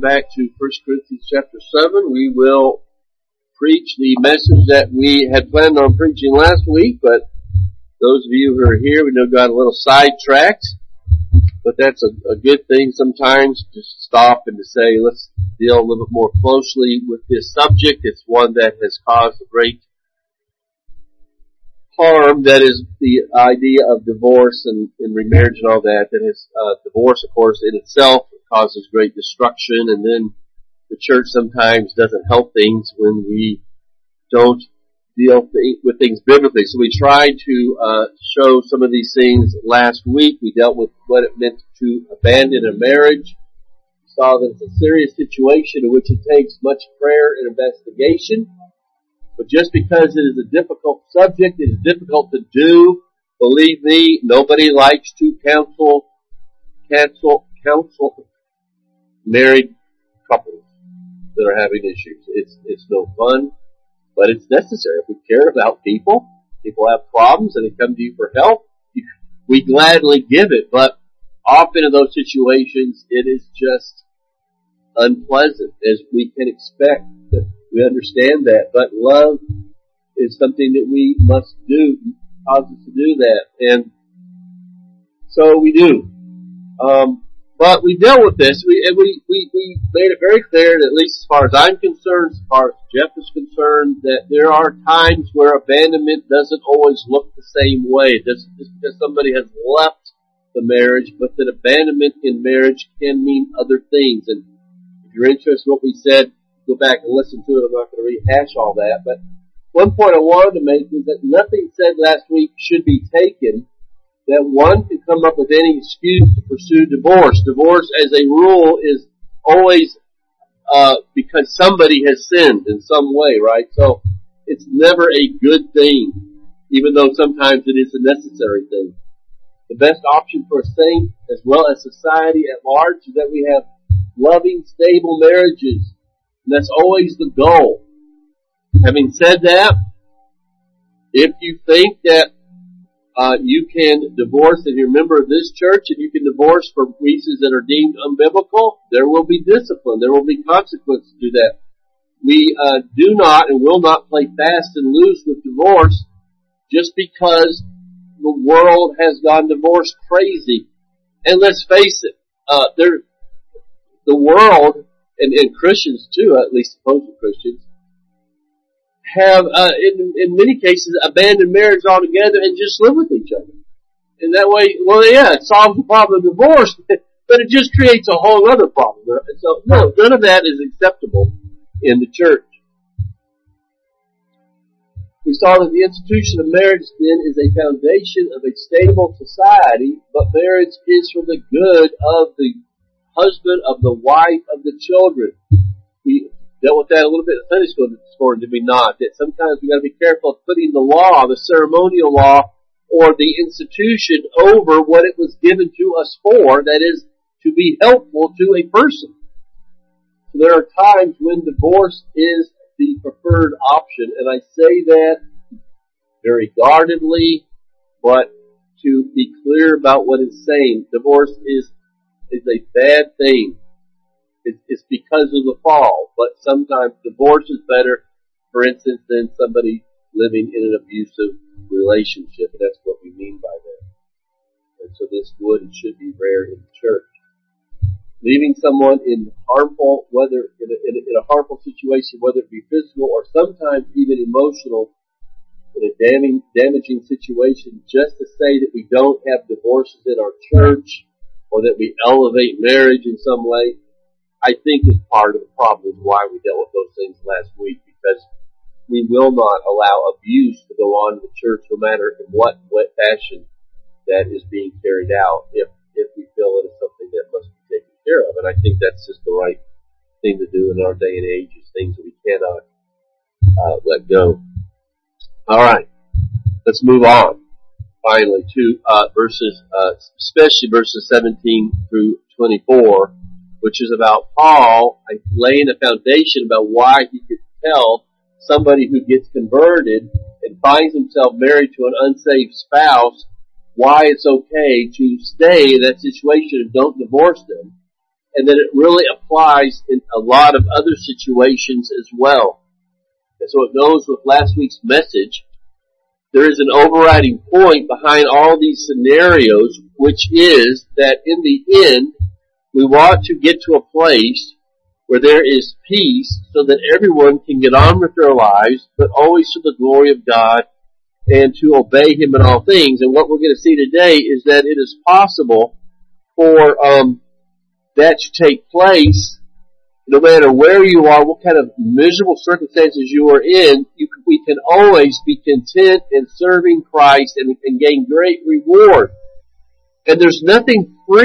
come back to First Corinthians chapter 7. We will preach the message that we had planned on preaching last week, but those of you who are here, we know got a little sidetracked, but that's a good thing sometimes to stop and to say, let's deal a little bit more closely with this subject. It's one that has caused a great harm, that is the idea of divorce and remarriage and all that. That is, divorce, of course, in itself causes great destruction, and then the church sometimes doesn't help things when we don't deal with things biblically. So we tried to show some of these things last week. We dealt with what it meant to abandon a marriage. We saw that it's a serious situation in which it takes much prayer and investigation. But just because it is a difficult subject, it is difficult to do. Believe me, nobody likes to counsel married couples that are having issues. It's no fun, but it's necessary. If we care about people, people have problems and they come to you for help, we gladly give it. But often in those situations, it is just unpleasant, as we can expect. We understand that, but love is something that we must do, cause us to do that, and so we do. But we dealt with this, we made it very clear, that at least as far as I'm concerned, as far as Jeff is concerned, that there are times where abandonment doesn't always look the same way. Just because somebody has left the marriage, but that abandonment in marriage can mean other things. And if you're interested in what we said, go back and listen to it. I'm not going to rehash all that, but one point I wanted to make is that nothing said last week should be taken that one can come up with any excuse to pursue divorce. Divorce, as a rule, is always because somebody has sinned in some way, right? So it's never a good thing, even though sometimes it is a necessary thing. The best option for a saint, as well as society at large, is that we have loving, stable marriages. And that's always the goal. Having said that, if you think that you can divorce, and you're a member of this church, and you can divorce for reasons that are deemed unbiblical, there will be discipline. There will be consequences to that. We do not and will not play fast and loose with divorce just because the world has gone divorce crazy. And let's face it, the world... And Christians too, at least supposed Christians, have in many cases abandoned marriage altogether and just live with each other. And that way, well, yeah, it solves the problem of divorce, but it just creates a whole other problem. So no, none of that is acceptable in the church. We saw that the institution of marriage then is a foundation of a stable society, but marriage is for the good of the husband, of the wife, of the children. We dealt with that a little bit in Sunday school this morning, did we not? That sometimes we got to be careful of putting the law, the ceremonial law, or the institution over what it was given to us for, that is, to be helpful to a person. So there are times when divorce is the preferred option, and I say that very guardedly, but to be clear about what it's saying. Divorce is a bad thing. It's because of the fall, but sometimes divorce is better, for instance, than somebody living in an abusive relationship. That's what we mean by that. And so this would and should be rare in the church. Leaving someone in a harmful situation, whether it be physical or sometimes even emotional, in a damaging situation, just to say that we don't have divorces in our church, or that we elevate marriage in some way, I think is part of the problem why we dealt with those things last week, because we will not allow abuse to go on in the church, no matter in what fashion that is being carried out, if we feel it is something that must be taken care of. And I think that's just the right thing to do in our day and age, is things that we cannot let go. All right, let's move on. Finally, to verses, especially verses 17 through 24, which is about Paul laying a foundation about why he could tell somebody who gets converted and finds himself married to an unsaved spouse why it's okay to stay in that situation and don't divorce them. and that it really applies in a lot of other situations as well. And so it goes with last week's message. There is an overriding point behind all these scenarios, which is that in the end, we want to get to a place where there is peace so that everyone can get on with their lives, but always to the glory of God and to obey Him in all things. And what we're going to see today is that it is possible for that to take place no matter where you are, what kind of miserable circumstances you are in. We can always be content in serving Christ and gain great reward. And there's nothing more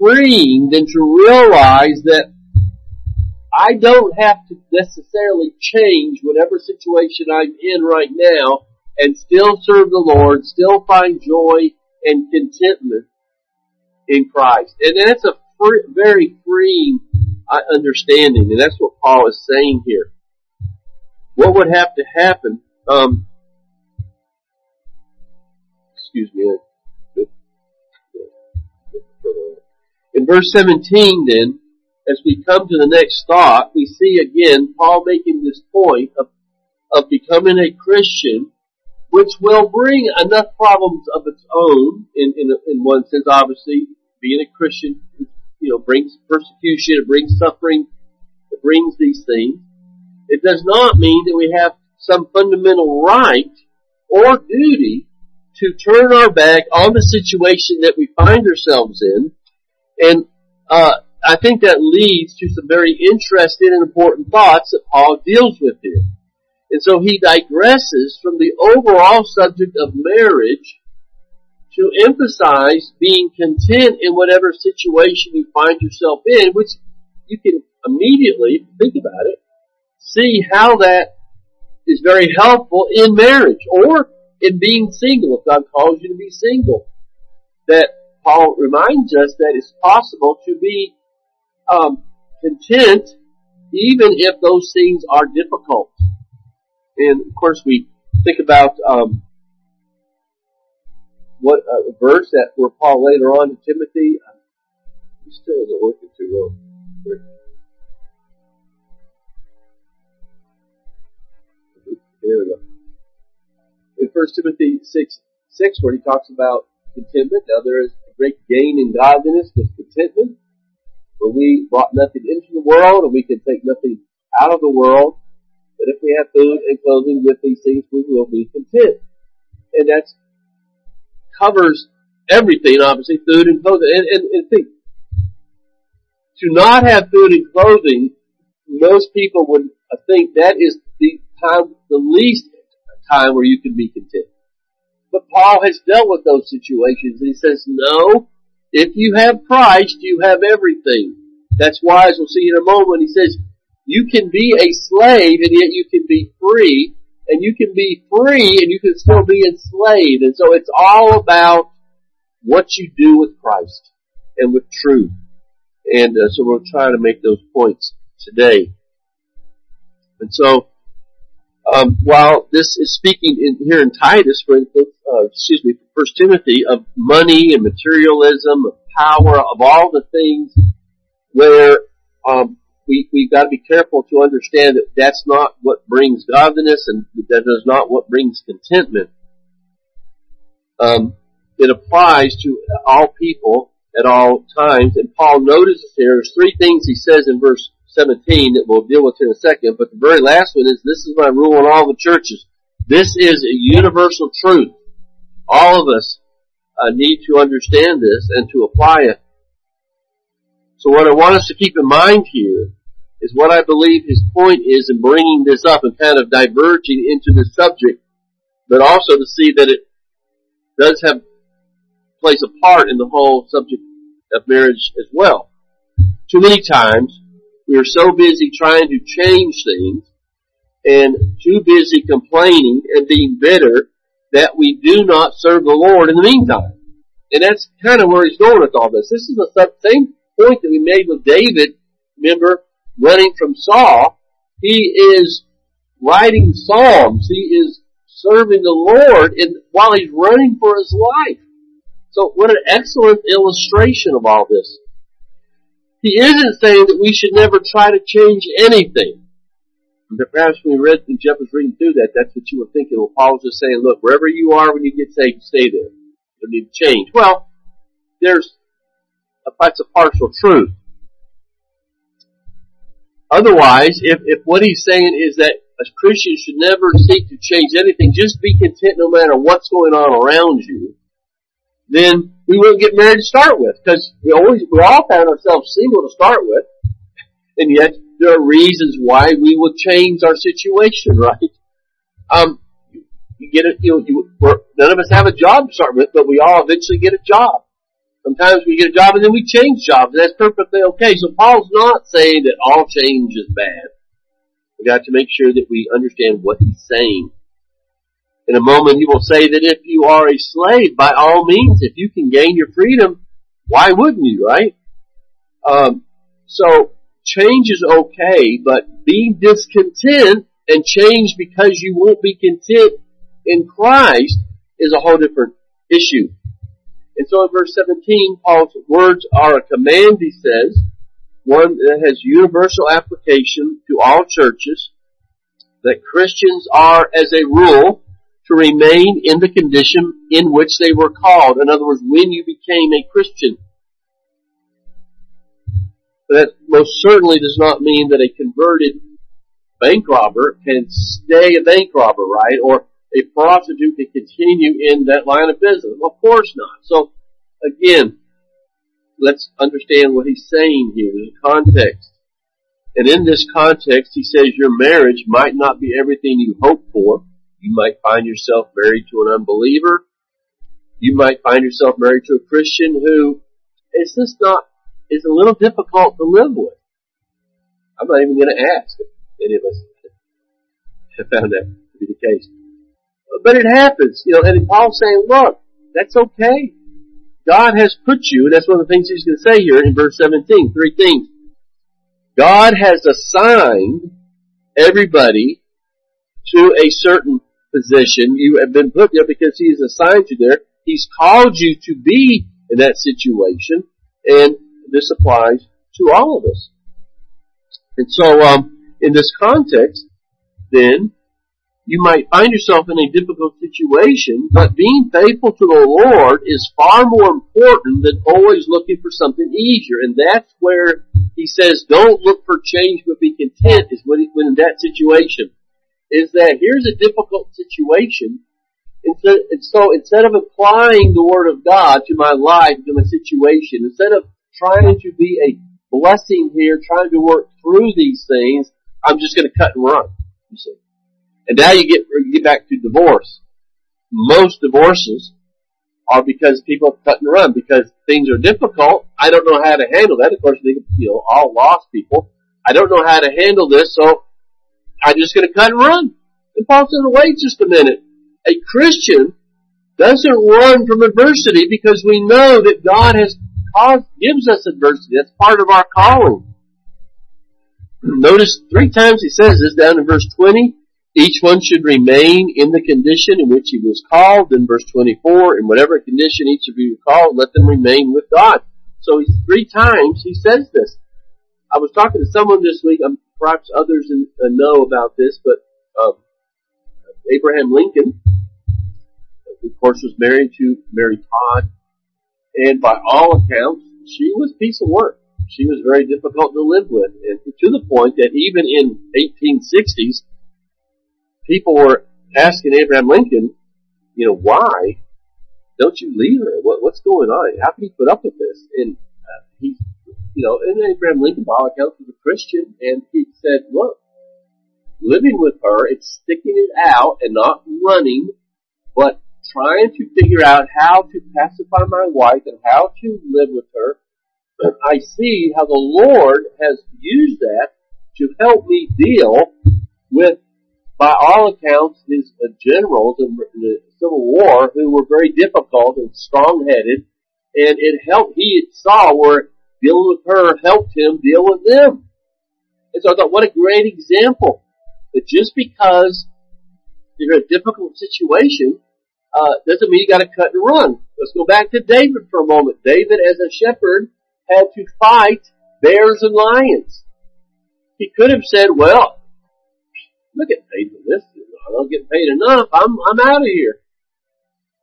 freeing than to realize that I don't have to necessarily change whatever situation I'm in right now and still serve the Lord, still find joy and contentment in Christ. And that's a very freeing understanding, and that's what Paul is saying here. What would have to happen? Excuse me. In verse 17 then, as we come to the next thought, we see again Paul making this point of becoming a Christian, which will bring enough problems of its own, in one sense, obviously. Being a Christian, brings persecution, it brings suffering, it brings these things. It does not mean that we have some fundamental right or duty to turn our back on the situation that we find ourselves in, and I think that leads to some very interesting and important thoughts that Paul deals with here. And so he digresses from the overall subject of marriage to emphasize being content in whatever situation you find yourself in, which you can immediately, think about it, see how that is very helpful in marriage or in being single, if God calls you to be single. That Paul reminds us that it's possible to be content even if those things are difficult. And of course we think about what verse that where Paul later on to Timothy, he still isn't working too well. There we go. In First Timothy 6:6, where he talks about contentment. Now there is a great gain in godliness with contentment, for we brought nothing into the world, and we can take nothing out of the world. But if we have food and clothing with these things, we will be content. And that covers everything, obviously, food and clothing. And think, to not have food and clothing, most people would think that is the least time where you can be content. But Paul has dealt with those situations, and he says, no, if you have Christ, you have everything. That's why, as we'll see in a moment, he says, you can be a slave, and yet you can be free, and you can be free, and you can still be enslaved. And so it's all about what you do with Christ and with truth. And so we'll try to make those points today. And so, while this is speaking here in Titus, for instance, First Timothy, of money and materialism, of power, of all the things where we've got to be careful to understand that that's not what brings godliness and that is not what brings contentment. It applies to all people at all times. And Paul notices here, there's three things he says in verse 17 that we'll deal with in a second. But the very last one is, this is my rule in all the churches. This is a universal truth. All of us need to understand this and to apply it. So what I want us to keep in mind here is what I believe his point is in bringing this up and kind of diverging into this subject, but also to see that it does have plays a part in the whole subject of marriage as well. Too many times we are so busy trying to change things and too busy complaining and being bitter that we do not serve the Lord in the meantime. And that's kind of where he's going with all this. This is the same point that we made with David, remember, running from Saul. He is writing psalms. He is serving the Lord while he's running for his life. So what an excellent illustration of all this. He isn't saying that we should never try to change anything. But perhaps when you read, and Jeff was reading through that, that's what you were thinking. Well, Paul was just saying, look, wherever you are when you get saved, stay there. You don't need to change. Well, that's a partial truth. Otherwise, if what he's saying is that a Christian should never seek to change anything, just be content no matter what's going on around you, then we wouldn't get married to start with, because we all found ourselves single to start with, and yet there are reasons why we will change our situation, right? None of us have a job to start with, but we all eventually get a job. Sometimes we get a job and then we change jobs, and that's perfectly okay. So Paul's not saying that all change is bad. We've got to make sure that we understand what he's saying. In a moment he will say that if you are a slave, by all means, if you can gain your freedom, why wouldn't you, right? So change is okay, but being discontent and change because you won't be content in Christ is a whole different issue. And so in verse 17, Paul's words are a command, he says, one that has universal application to all churches, that Christians are, as a rule, to remain in the condition in which they were called. In other words, when you became a Christian. That most certainly does not mean that a converted bank robber can stay a bank robber, right? Or a prostitute can continue in that line of business. Well, of course not. So, again, let's understand what he's saying here. There's a context. And in this context, he says your marriage might not be everything you hope for. You might find yourself married to an unbeliever. You might find yourself married to a Christian who is just is a little difficult to live with. I'm not even going to ask if any of us have found that to be the case. But it happens, and Paul's saying, look, that's okay. God has put you, and that's one of the things he's going to say here in verse 17, three things. God has assigned everybody to a certain position. You have been put there because he has assigned you there. He's called you to be in that situation, and this applies to all of us. And so, in this context, then, you might find yourself in a difficult situation, but being faithful to the Lord is far more important than always looking for something easier. And that's where he says, don't look for change, but be content, is when in that situation. Is that here's a difficult situation, and so instead of applying the Word of God to my life, to my situation, instead of trying to be a blessing here, trying to work through these things, I'm just going to cut and run, you see. And now you get back to divorce. Most divorces are because people cut and run, because things are difficult. I don't know how to handle that. Of course, they all lost people. I don't know how to handle this, so I'm just going to cut and run. And Paul said, wait just a minute. A Christian doesn't run from adversity because we know that God gives us adversity. That's part of our calling. Notice three times he says this down in verse 20. Each one should remain in the condition in which he was called. Then verse 24, in whatever condition each of you are called, let them remain with God. So three times he says this. I was talking to someone this week, perhaps others know about this, but Abraham Lincoln, of course, was married to Mary Todd, and by all accounts, she was a piece of work. She was very difficult to live with, and to the point that even in 1860s, people were asking Abraham Lincoln, why don't you leave her? What's going on? How can you put up with this? And and Abraham Lincoln, by all accounts, was a Christian, and he said, look, living with her, it's sticking it out and not running, but trying to figure out how to pacify my wife and how to live with her. But I see how the Lord has used that to help me deal with, by all accounts, his generals in the Civil War, who were very difficult and strong-headed, and it helped. He saw where dealing with her helped him deal with them. And so I thought, what a great example. That just because you're in a difficult situation doesn't mean you got to cut and run. Let's go back to David for a moment. David, as a shepherd, had to fight bears and lions. He could have said, well, I'm not getting paid for this. I don't get paid enough. I'm out of here.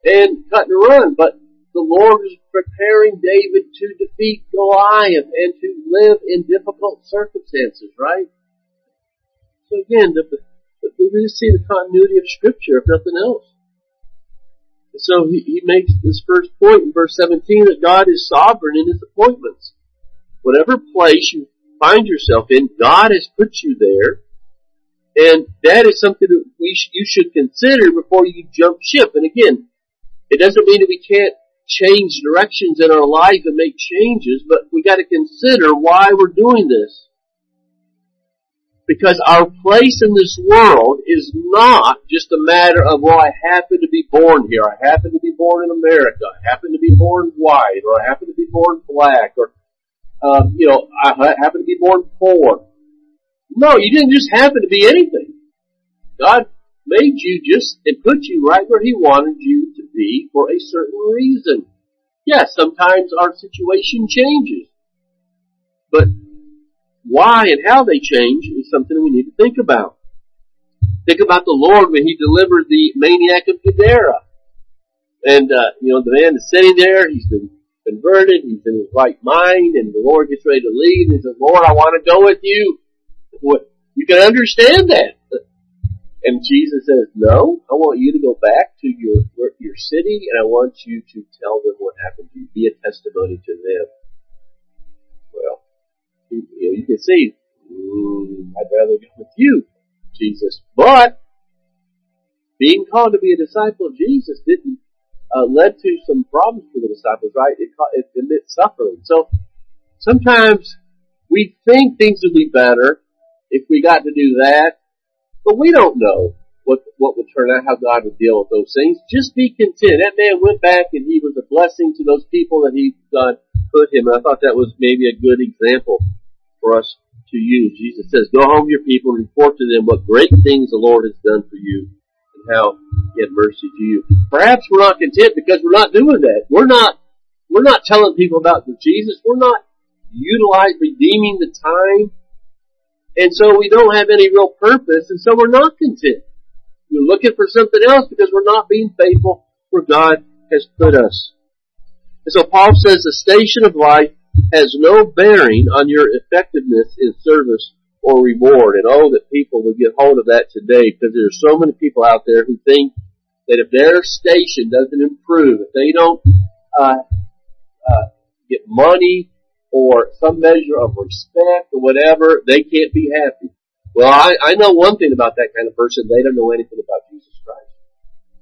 And cut and run. But the Lord was preparing David to defeat Goliath and to live in difficult circumstances, right? So again, we really see the continuity of Scripture, if nothing else. And so he makes this first point in verse 17 that God is sovereign in His appointments. Whatever place you find yourself in, God has put you there. And that is something that you should consider before you jump ship. And again, it doesn't mean that we can't change directions in our life and make changes, but we got to consider why we're doing this. Because our place in this world is not just a matter of, well, I happen to be born here, I happen to be born in America, I happen to be born white, or I happen to be born black, or I happen to be born poor. No, you didn't just happen to be anything. God made you just and put you right where He wanted you to be for a certain reason. Yes, sometimes our situation changes. But why and how they change is something we need to think about. Think about the Lord when He delivered the maniac of Gadara. And, the man is sitting there, he's been converted, he's in his right mind, and the Lord gets ready to leave, and he says, Lord, I want to go with you. You can understand that. And Jesus says, no, I want you to go back to your city, and I want you to tell them what happened to you. Be a testimony to them. Well, you can see, I'd rather go with you, Jesus. But being called to be a disciple of Jesus didn't led to some problems for the disciples, right? It meant suffering. So sometimes we think things would be better if we got to do that, but we don't know what would turn out, how God would deal with those things. Just be content. That man went back and he was a blessing to those people that God put him. And I thought that was maybe a good example for us to use. Jesus says, go home to your people and report to them what great things the Lord has done for you and how He had mercy to you. Perhaps we're not content because we're not doing that. We're not telling people about Jesus. We're not redeeming the time. And so we don't have any real purpose, and so we're not content. We're looking for something else because we're not being faithful where God has put us. And so Paul says the station of life has no bearing on your effectiveness in service or reward. And oh, that people would get hold of that today, because there are so many people out there who think that if their station doesn't improve, if they don't get money, or some measure of respect or whatever, they can't be happy. Well, I know one thing about that kind of person. They don't know anything about Jesus Christ.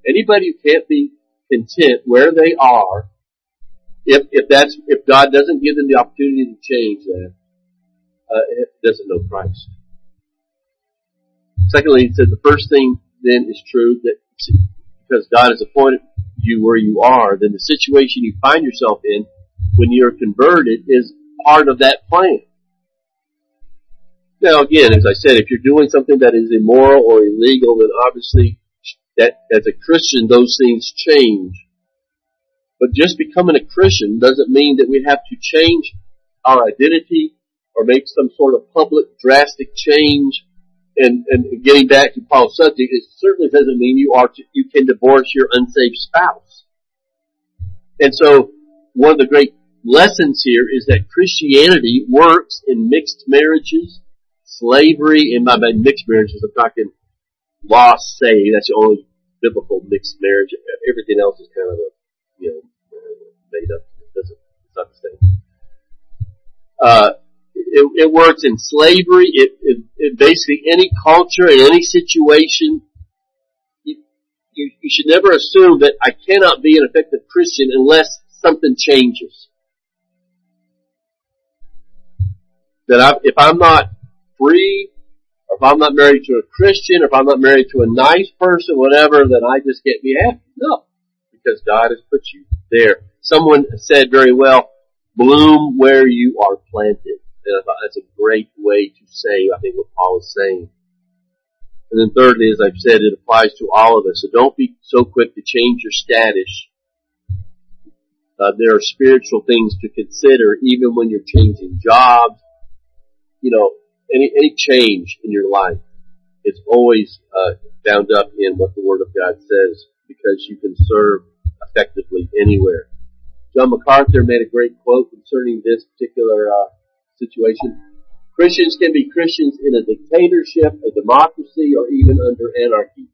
Anybody who can't be content where they are, if God doesn't give them the opportunity to change that, it doesn't know Christ. Secondly, he said the first thing then is true, that because God has appointed you where you are, then the situation you find yourself in when you're converted is part of that plan. Now again, as I said, if you're doing something that is immoral or illegal, then obviously that as a Christian those things change. But just becoming a Christian doesn't mean that we have to change our identity or make some sort of public drastic change. And getting back to Paul's subject, it certainly doesn't mean you can divorce your unsaved spouse. And so one of the great lessons here is that Christianity works in mixed marriages, slavery, and by mixed marriages I'm talking lost saved. That's the only biblical mixed marriage. Everything else is kind of made up. It's not the same. It works in slavery. It basically any culture and any situation. You should never assume that I cannot be an effective Christian unless something changes. That if I'm not free, or if I'm not married to a Christian, or if I'm not married to a nice person, whatever, then I just can't be happy. No. Because God has put you there. Someone said very well, bloom where you are planted. And I thought that's a great way to say, I think, what Paul is saying. And then thirdly, as I've said, it applies to all of us. So don't be so quick to change your status. There are spiritual things to consider even when you're changing jobs, you know, any change in your life, it's always bound up in what the Word of God says, because you can serve effectively anywhere. John MacArthur made a great quote concerning this particular situation. Christians can be Christians in a dictatorship, a democracy, or even under anarchy.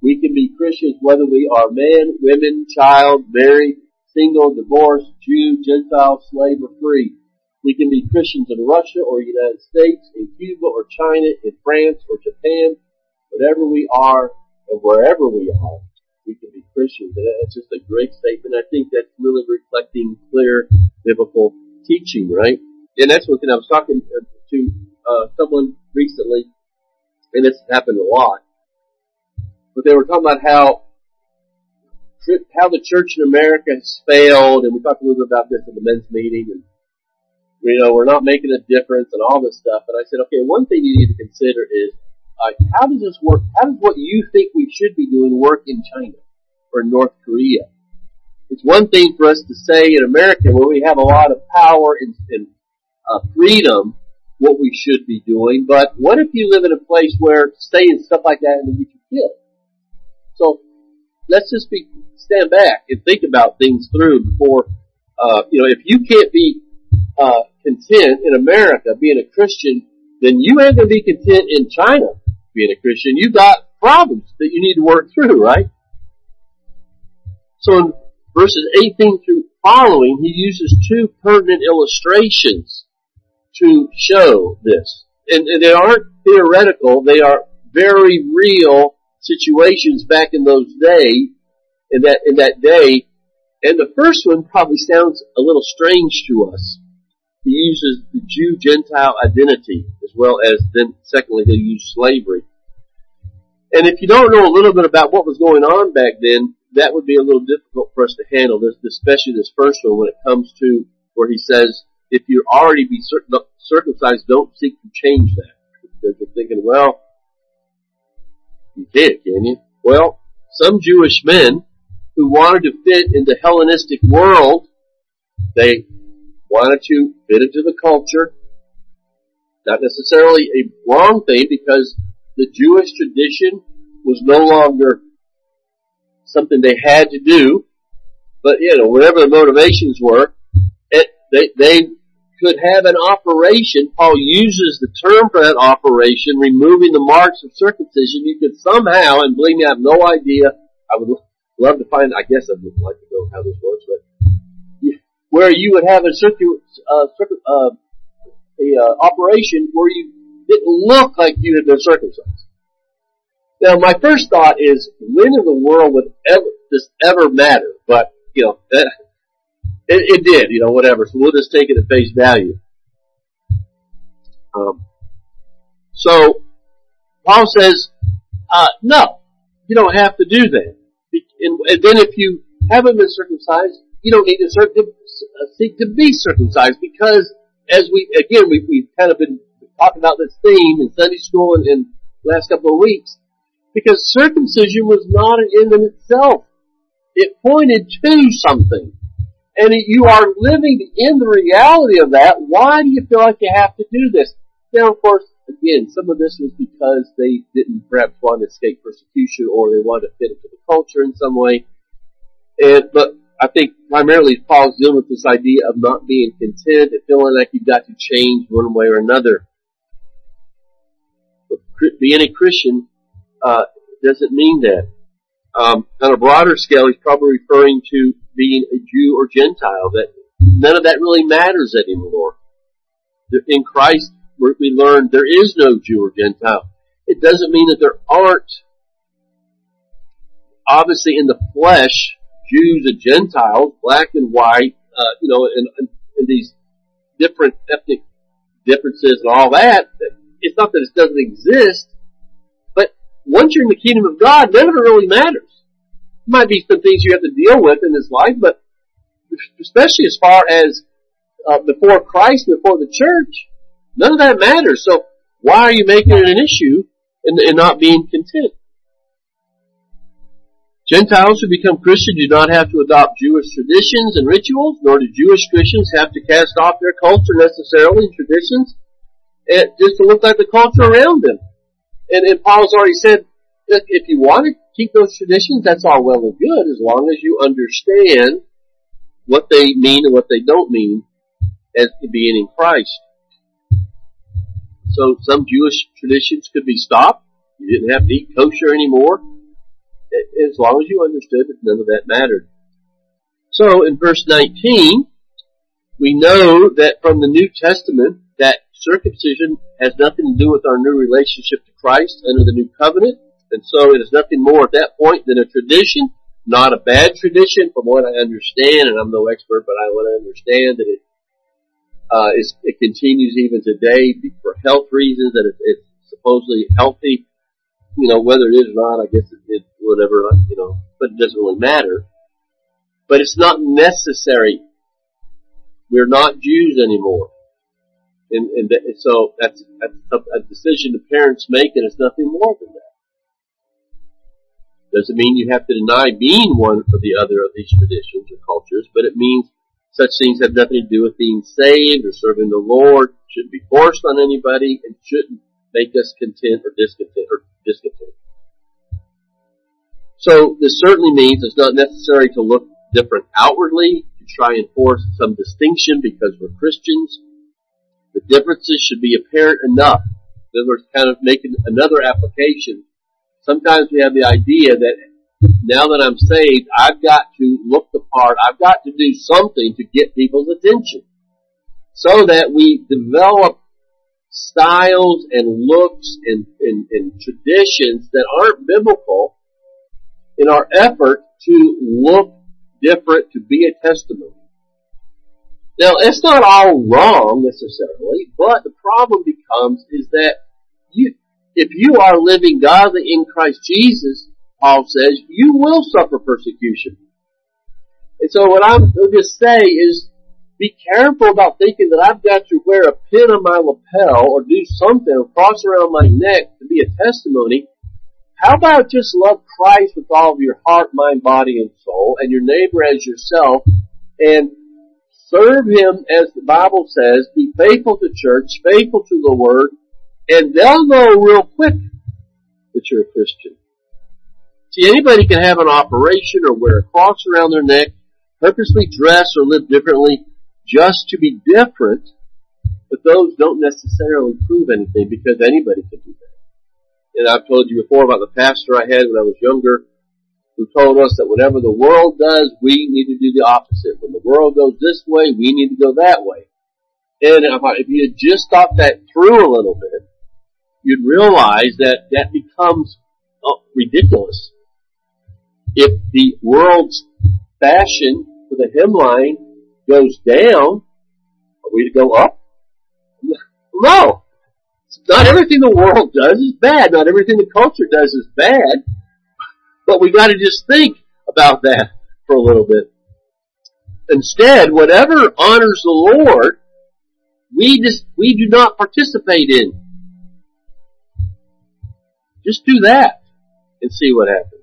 We can be Christians whether we are man, women, child, married, single, divorced, Jew, Gentile, slave, or free. We can be Christians in Russia or the United States, in Cuba or China, in France or Japan. Whatever we are and wherever we are, we can be Christians. And that's just a great statement. I think that's really reflecting clear biblical teaching, right? And that's one thing I was talking to someone recently, and this happened a lot. But they were talking about how the church in America has failed, and we talked a little bit about this in the men's meeting, and you know, we're not making a difference and all this stuff. And I said, okay, one thing you need to consider is, how does this work? How does what you think we should be doing work in China or North Korea? It's one thing for us to say in America, where we have a lot of power and freedom, what we should be doing. But what if you live in a place where saying stuff like that and you get killed? So let's just stand back and think about things through before, if you can't be content in America being a Christian, then you ain't going to be content in China being a Christian. You got problems that you need to work through, right? So in verses 18 through following, he uses two pertinent illustrations to show this. And they aren't theoretical. They are very real situations back in those days, in that day. And the first one probably sounds a little strange to us. He uses the Jew-Gentile identity, as well as then, secondly, he'll use slavery. And if you don't know a little bit about what was going on back then, that would be a little difficult for us to handle, this, especially this first one when it comes to where he says, if you already be circumcised, don't seek to change that. Because you're thinking, well, you can't, can you? Well, some Jewish men who wanted to fit into Hellenistic world, they wanted to fit into the culture. Not necessarily a wrong thing, because the Jewish tradition was no longer something they had to do, but whatever the motivations were, they could have an operation. Paul uses the term for that operation, removing the marks of circumcision. You could somehow, and believe me, I have no idea. I would love to find, I guess I would like to know how this works, but where you would have a operation where you didn't look like you had been circumcised. Now, my first thought is, when in the world would this ever matter? But, it did, whatever. So we'll just take it at face value. So, Paul says, no, you don't have to do that. And then if you haven't been circumcised, you don't need to seek to be circumcised, because as we've kind of been talking about this theme in Sunday school and in the last couple of weeks, because circumcision was not an end in itself. It pointed to something. And you are living in the reality of that. Why do you feel like you have to do this? Now, of course, again, some of this was because they didn't perhaps want to escape persecution, or they wanted to fit into the culture in some way. But I think primarily Paul's dealing with this idea of not being content and feeling like you've got to change one way or another. But being a Christian doesn't mean that. On a broader scale, he's probably referring to being a Jew or Gentile, that none of that really matters anymore. In Christ, we learn there is no Jew or Gentile. It doesn't mean that there aren't, obviously in the flesh, Jews and Gentiles, black and white, and these different ethnic differences and all that. It's not that it doesn't exist, but once you're in the kingdom of God, none of it really matters. There might be some things you have to deal with in this life, but especially as far as before Christ, before the church, none of that matters. So why are you making it an issue and not being content? Gentiles who become Christian do not have to adopt Jewish traditions and rituals, nor do Jewish Christians have to cast off their culture necessarily and traditions. just to look like the culture around them. And Paul's already said, that if you want to keep those traditions, that's all well and good, as long as you understand what they mean and what they don't mean as being in Christ. So some Jewish traditions could be stopped. You didn't have to eat kosher anymore, as long as you understood that none of that mattered. So in verse 19, we know that from the New Testament that circumcision has nothing to do with our new relationship to Christ under the new covenant. And so it is nothing more at that point than a tradition, not a bad tradition from what I understand, and I'm no expert, but I want to understand that it continues even today for health reasons, that it's supposedly healthy. You know, whether it is or not, I guess it whatever, you know, but it doesn't really matter. But it's not necessary. We're not Jews anymore. And so that's a decision the parents make, and it's nothing more than that. Doesn't mean you have to deny being one or the other of these traditions or cultures, but it means such things have nothing to do with being saved or serving the Lord, shouldn't be forced on anybody, and shouldn't make us content or discontent. So this certainly means it's not necessary to look different outwardly, to try and force some distinction because we're Christians. The differences should be apparent enough. In other words, kind of making another application. Sometimes we have the idea that now that I'm saved, I've got to look the part. I've got to do something to get people's attention, so that we develop styles and looks and traditions that aren't biblical in our effort to look different, to be a testimony. Now, it's not all wrong necessarily, but the problem becomes is that if you are living godly in Christ Jesus, Paul says, you will suffer persecution. And so what I'm going to say is, be careful about thinking that I've got to wear a pin on my lapel or do something or cross around my neck to be a testimony. How about just love Christ with all of your heart, mind, body, and soul, and your neighbor as yourself, and serve Him as the Bible says, be faithful to church, faithful to the Word, and they'll know real quick that you're a Christian. See, anybody can have an operation or wear a cross around their neck, purposely dress or live differently just to be different, but those don't necessarily prove anything because anybody can do that. And I've told you before about the pastor I had when I was younger who told us that whatever the world does, we need to do the opposite. When the world goes this way, we need to go that way. And I thought, if you had just thought that through a little bit, you'd realize that that becomes ridiculous. If the world's fashion for the hemline goes down, are we to go up? No. Not everything the world does is bad. Not everything the culture does is bad. But we got to just think about that for a little bit. Instead, whatever honors the Lord, we do not participate in. Just do that and see what happens.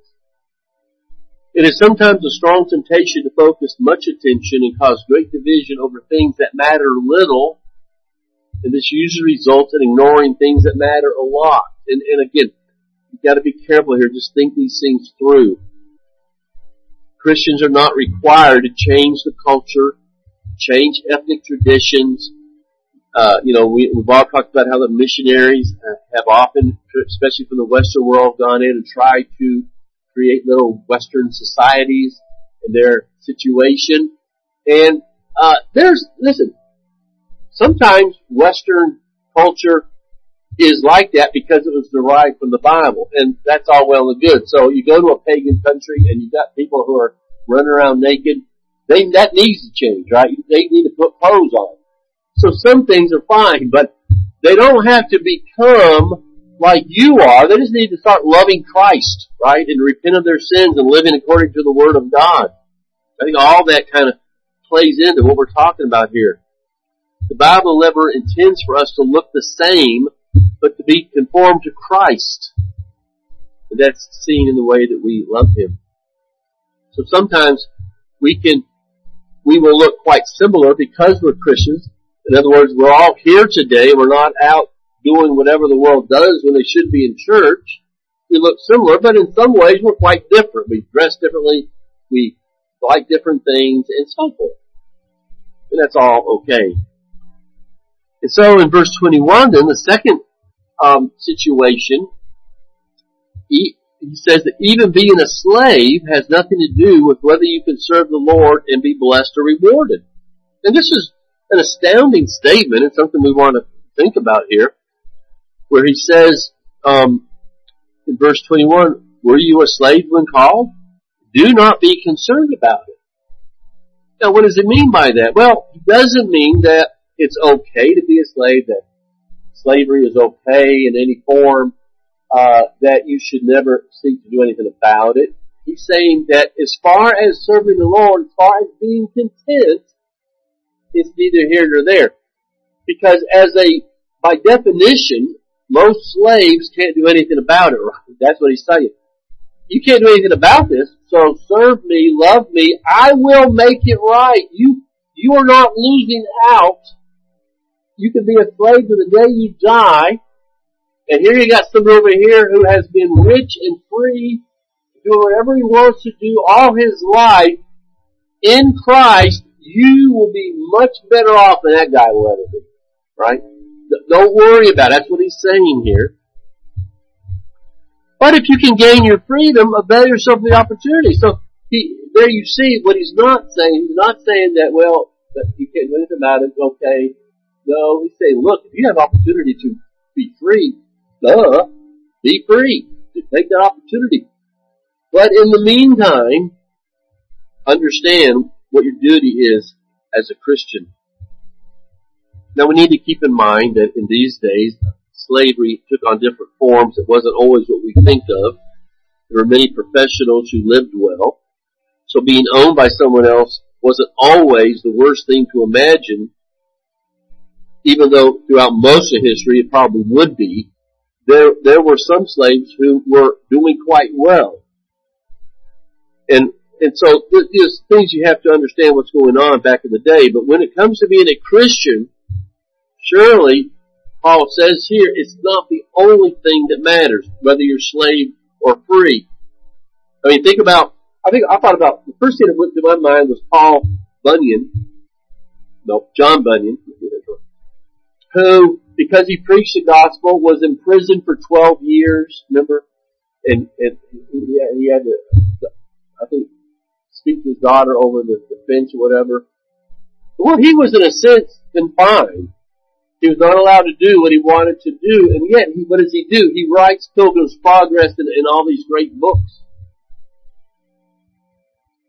It is sometimes a strong temptation to focus much attention and cause great division over things that matter little, and this usually results in ignoring things that matter a lot. And again, you've got to be careful here. Just think these things through. Christians are not required to change the culture, change ethnic traditions. We've all talked about how the missionaries have often, especially from the Western world, gone in and tried to create little Western societies in their situation. And sometimes Western culture is like that because it was derived from the Bible, and that's all well and good. So you go to a pagan country and you got people who are running around naked. That needs to change, right? They need to put clothes on. So some things are fine, but they don't have to become like you are. They just need to start loving Christ, right? And repent of their sins and living according to the Word of God. I think all that kind of plays into what we're talking about here. The Bible never intends for us to look the same, but to be conformed to Christ. And that's seen in the way that we love Him. So sometimes we will look quite similar because we're Christians, In other words, we're all here today. We're not out doing whatever the world does when they should be in church. We look similar, but in some ways we're quite different. We dress differently. We like different things and so forth. And that's all okay. And so in verse 21, then, the second situation, he says that even being a slave has nothing to do with whether you can serve the Lord and be blessed or rewarded. And this is an astounding statement, and something we want to think about here, where he says in verse 21, were you a slave when called? Do not be concerned about it. Now, what does it mean by that? Well, it doesn't mean that it's okay to be a slave, that slavery is okay in any form, that you should never seek to do anything about it. He's saying that as far as serving the Lord, as far as being content, it's neither here nor there. Because by definition, most slaves can't do anything about it, right? That's what he's saying. You can't do anything about this, so serve me, love me, I will make it right. You are not losing out. You can be a slave to the day you die, and here you got somebody over here who has been rich and free, doing whatever he wants to do all his life. In Christ, you will be much better off than that guy will ever be, right? Don't worry about it. That's what he's saying here. But if you can gain your freedom, avail yourself of the opportunity. So there you see what he's not saying. He's not saying that, well, that you can't do anything about it, okay. No, he's saying, look, if you have opportunity to be free, be free. Take that opportunity. But in the meantime, understand what your duty is as a Christian. Now, we need to keep in mind that in these days, slavery took on different forms. It wasn't always what we think of. There were many professionals who lived well. So being owned by someone else wasn't always the worst thing to imagine, even though throughout most of history it probably would be. There were some slaves who were doing quite well. And so there's things you have to understand what's going on back in the day. But when it comes to being a Christian, surely Paul says here, it's not the only thing that matters, whether you're slave or free. I mean, I thought about the first thing that went through my mind was John Bunyan, who, because he preached the gospel, was in prison for 12 years, remember? And he had to, I think, speak to his daughter over the fence or whatever. Well, he was in a sense confined. He was not allowed to do what he wanted to do, and yet, what does he do? He writes Pilgrim's Progress and all these great books.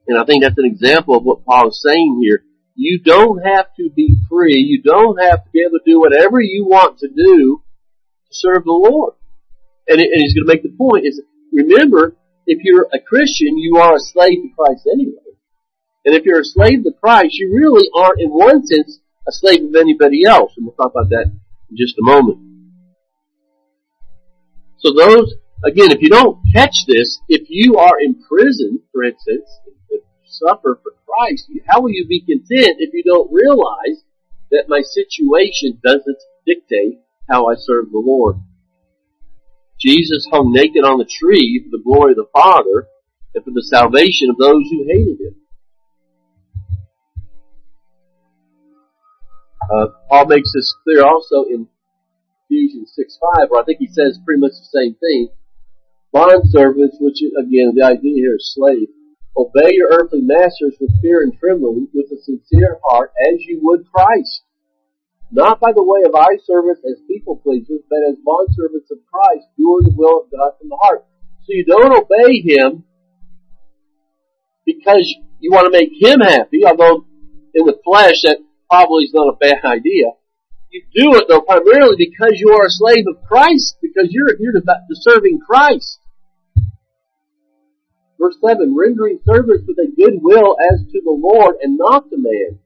And I think that's an example of what Paul is saying here. You don't have to be free. You don't have to be able to do whatever you want to do to serve the Lord. And he's going to make the point, is remember, if you're a Christian, you are a slave to Christ anyway. And if you're a slave to Christ, you really aren't, in one sense, a slave of anybody else. And we'll talk about that in just a moment. So those, again, if you don't catch this, if you are in prison, for instance, if you suffer for Christ, how will you be content if you don't realize that my situation doesn't dictate how I serve the Lord? Jesus hung naked on the tree for the glory of the Father and for the salvation of those who hated him. Paul makes this clear also in Ephesians 6:5, where I think he says pretty much the same thing. Bondservants, which again, the idea here is slave, obey your earthly masters with fear and trembling, with a sincere heart, as you would Christ. Not by the way of eye service as people pleasers, but as bondservants of Christ, doing the will of God from the heart. So you don't obey him because you want to make him happy, although in the flesh that probably is not a bad idea. You do it, though, primarily because you are a slave of Christ, because you're here to serving Christ. Verse 7, rendering service with a good will as to the Lord and not to man,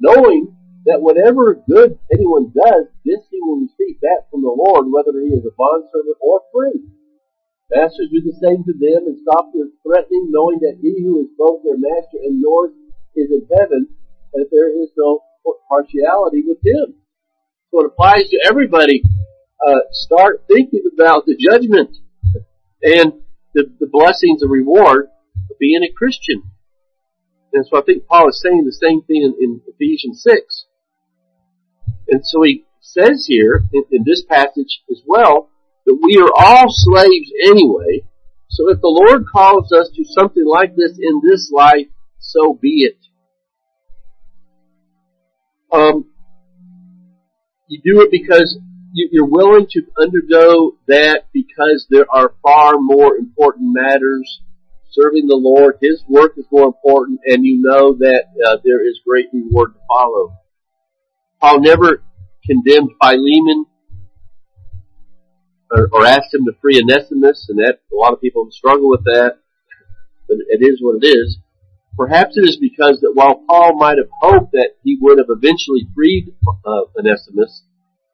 knowing that whatever good anyone does, this he will receive back from the Lord, whether he is a bondservant or free. Masters, do the same to them and stop their threatening, knowing that he who is both their master and yours is in heaven, and there is no partiality with him. So it applies to everybody. Start thinking about the judgment and the blessings and reward of being a Christian. And so I think Paul is saying the same thing in Ephesians 6. And so he says here, in this passage as well, that we are all slaves anyway. So if the Lord calls us to something like this in this life, so be it. You do it because you're willing to undergo that because there are far more important matters. Serving the Lord, His work is more important, and you know that there is great reward to follow. Paul never condemned Philemon or asked him to free Onesimus, and that a lot of people struggle with that, but it is what it is. Perhaps it is because that while Paul might have hoped that he would have eventually freed Onesimus,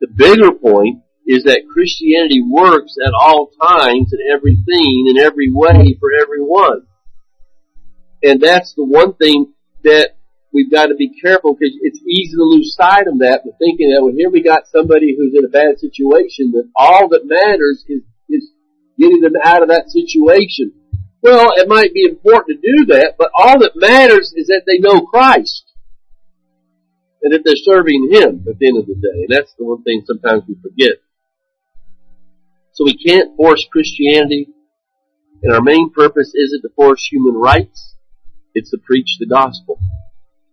the bigger point is that Christianity works at all times, in everything, in every way, for everyone. And that's the one thing that we've got to be careful, because it's easy to lose sight of that, but thinking that, well, here we got somebody who's in a bad situation, that all that matters is getting them out of that situation. Well, it might be important to do that, but all that matters is that they know Christ and that they're serving Him at the end of the day. And that's the one thing sometimes we forget. So we can't force Christianity, and our main purpose isn't to force human rights, it's to preach the gospel.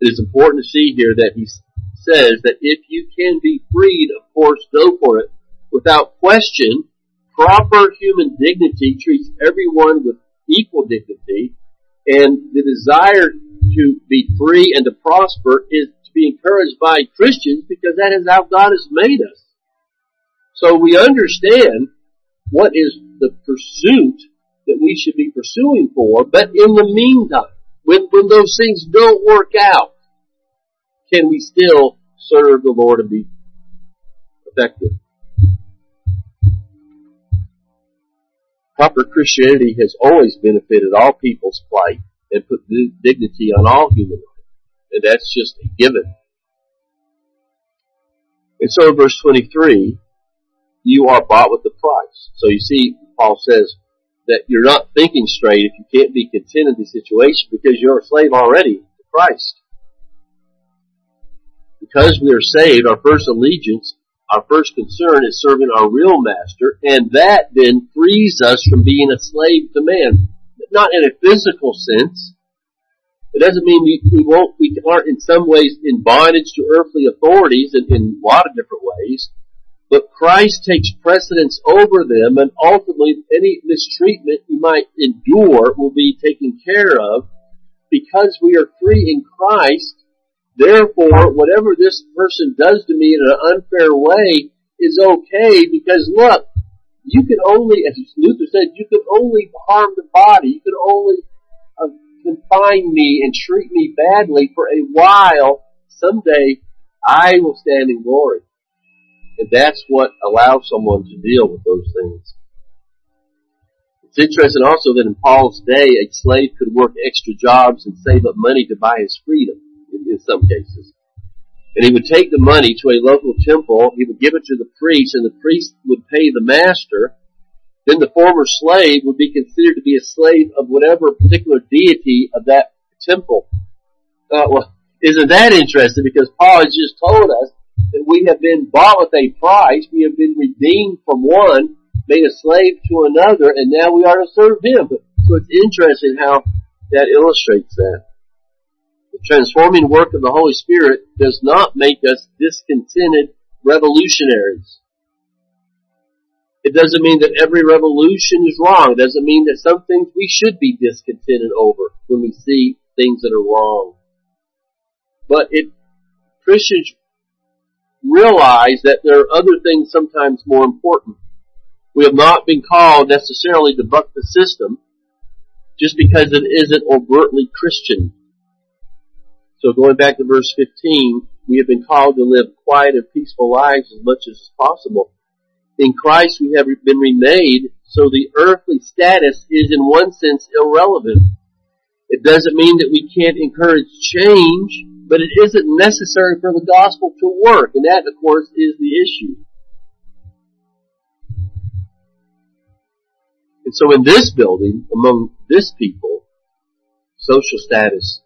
It is important to see here that he says that if you can be freed, of course, go for it. Without question, proper human dignity treats everyone with equal dignity, and the desire to be free and to prosper is to be encouraged by Christians, because that is how God has made us. So we understand what is the pursuit that we should be pursuing for, but in the meantime, when those things don't work out, can we still serve the Lord and be effective? Proper Christianity has always benefited all people's plight and put dignity on all human life. And that's just a given. And so in verse 23, you are bought with the price. So you see, Paul says that you're not thinking straight if you can't be content in the situation, because you're a slave already to Christ. Because we are saved, our first allegiance, our first concern is serving our real master, and that then frees us from being a slave to man. Not in a physical sense. It doesn't mean we aren't in some ways in bondage to earthly authorities in a lot of different ways, but Christ takes precedence over them, and ultimately any mistreatment you might endure will be taken care of because we are free in Christ. Therefore, whatever this person does to me in an unfair way is okay, because look, you can only, as Luther said, you can only harm the body. You can only confine me and treat me badly for a while. Someday, I will stand in glory. And that's what allows someone to deal with those things. It's interesting also that in Paul's day, a slave could work extra jobs and save up money to buy his freedom, in some cases. And he would take the money to a local temple, he would give it to the priest, and the priest would pay the master. Then the former slave would be considered to be a slave of whatever particular deity of that temple. Well, isn't that interesting? Because Paul has just told us that we have been bought with a price, we have been redeemed from one, made a slave to another, and now we are to serve him. So it's interesting how that illustrates that. The transforming work of the Holy Spirit does not make us discontented revolutionaries. It doesn't mean that every revolution is wrong. It doesn't mean that some things we should be discontented over when we see things that are wrong. But if Christians realize that there are other things sometimes more important. We have not been called necessarily to buck the system just because it isn't overtly Christian. So going back to verse 15, we have been called to live quiet and peaceful lives as much as possible. In Christ we have been remade, so the earthly status is in one sense irrelevant. It doesn't mean that we can't encourage change, But it isn't necessary for the gospel to work, and that, of course, is the issue. And so in this building, among this people, social status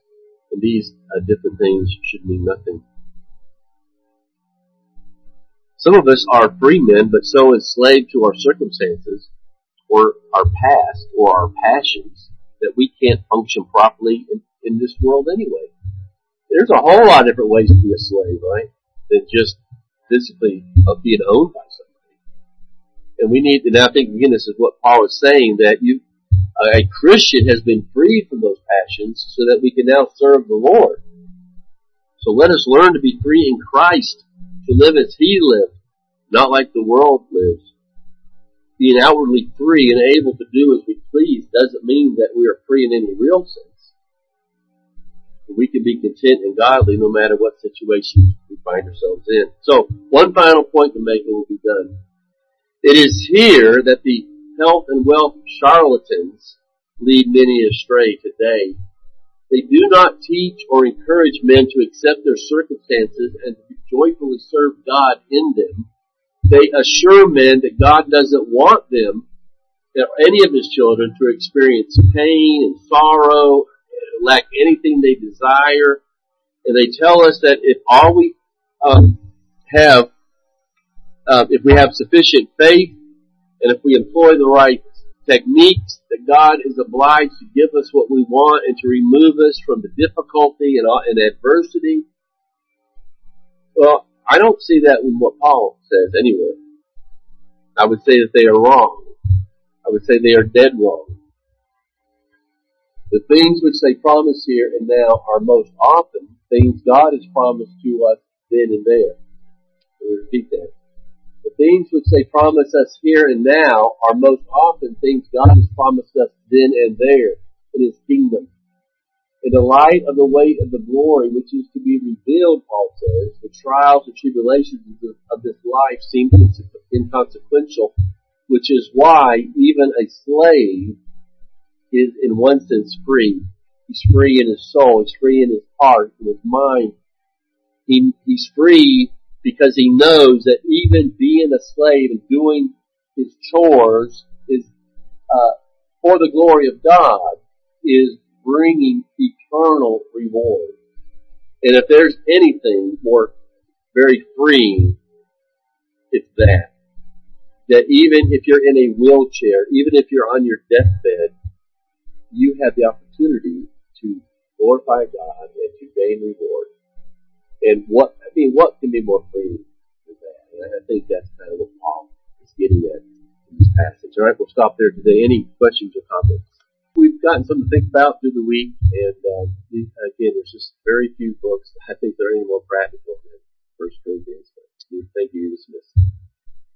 and these different things should mean nothing. Some of us are free men, but so enslaved to our circumstances or our past or our passions that we can't function properly in this world anyway. There's a whole lot of different ways to be a slave, right? Than just physically of being owned by somebody. And we need, and I think again this is what Paul is saying, that you, a Christian has been freed from those passions so that we can now serve the Lord. So let us learn to be free in Christ, to live as He lived, not like the world lives. Being outwardly free and able to do as we please doesn't mean that we are free in any real sense. We can be content and godly no matter what situation we find ourselves in. So, one final point to make and we'll be done. It is here that the health and wealth charlatans lead many astray today. They do not teach or encourage men to accept their circumstances and to joyfully serve God in them. They assure men that God doesn't want them or any of His children to experience pain and sorrow, lack anything they desire. And they tell us that if all we if we have sufficient faith, and if we employ the right techniques, that God is obliged to give us what we want and to remove us from the difficulty and adversity. Well, I don't see that in what Paul says anywhere. I would say that they are wrong. I would say they are dead wrong. The things which they promise here and now are most often things God has promised to us then and there. Let me repeat that. The things which they promise us here and now are most often things God has promised us then and there in His kingdom. In the light of the weight of the glory which is to be revealed, Paul says, the trials and tribulations of this life seem inconsequential, which is why even a slave is in one sense free. He's free in his soul, he's free in his heart, in his mind. He's free because he knows that even being a slave and doing his chores is for the glory of God is bringing eternal reward. And if there's anything more very freeing, it's that. That even if you're in a wheelchair, even if you're on your deathbed, you have the opportunity to glorify God and to gain reward. And what can be more freeing than that? And I think that's kind of what Paul is getting at in this passage. All right, we'll stop there today. Any questions or comments? We've gotten something to think about through the week, and again, there's just very few books that I think are any more practical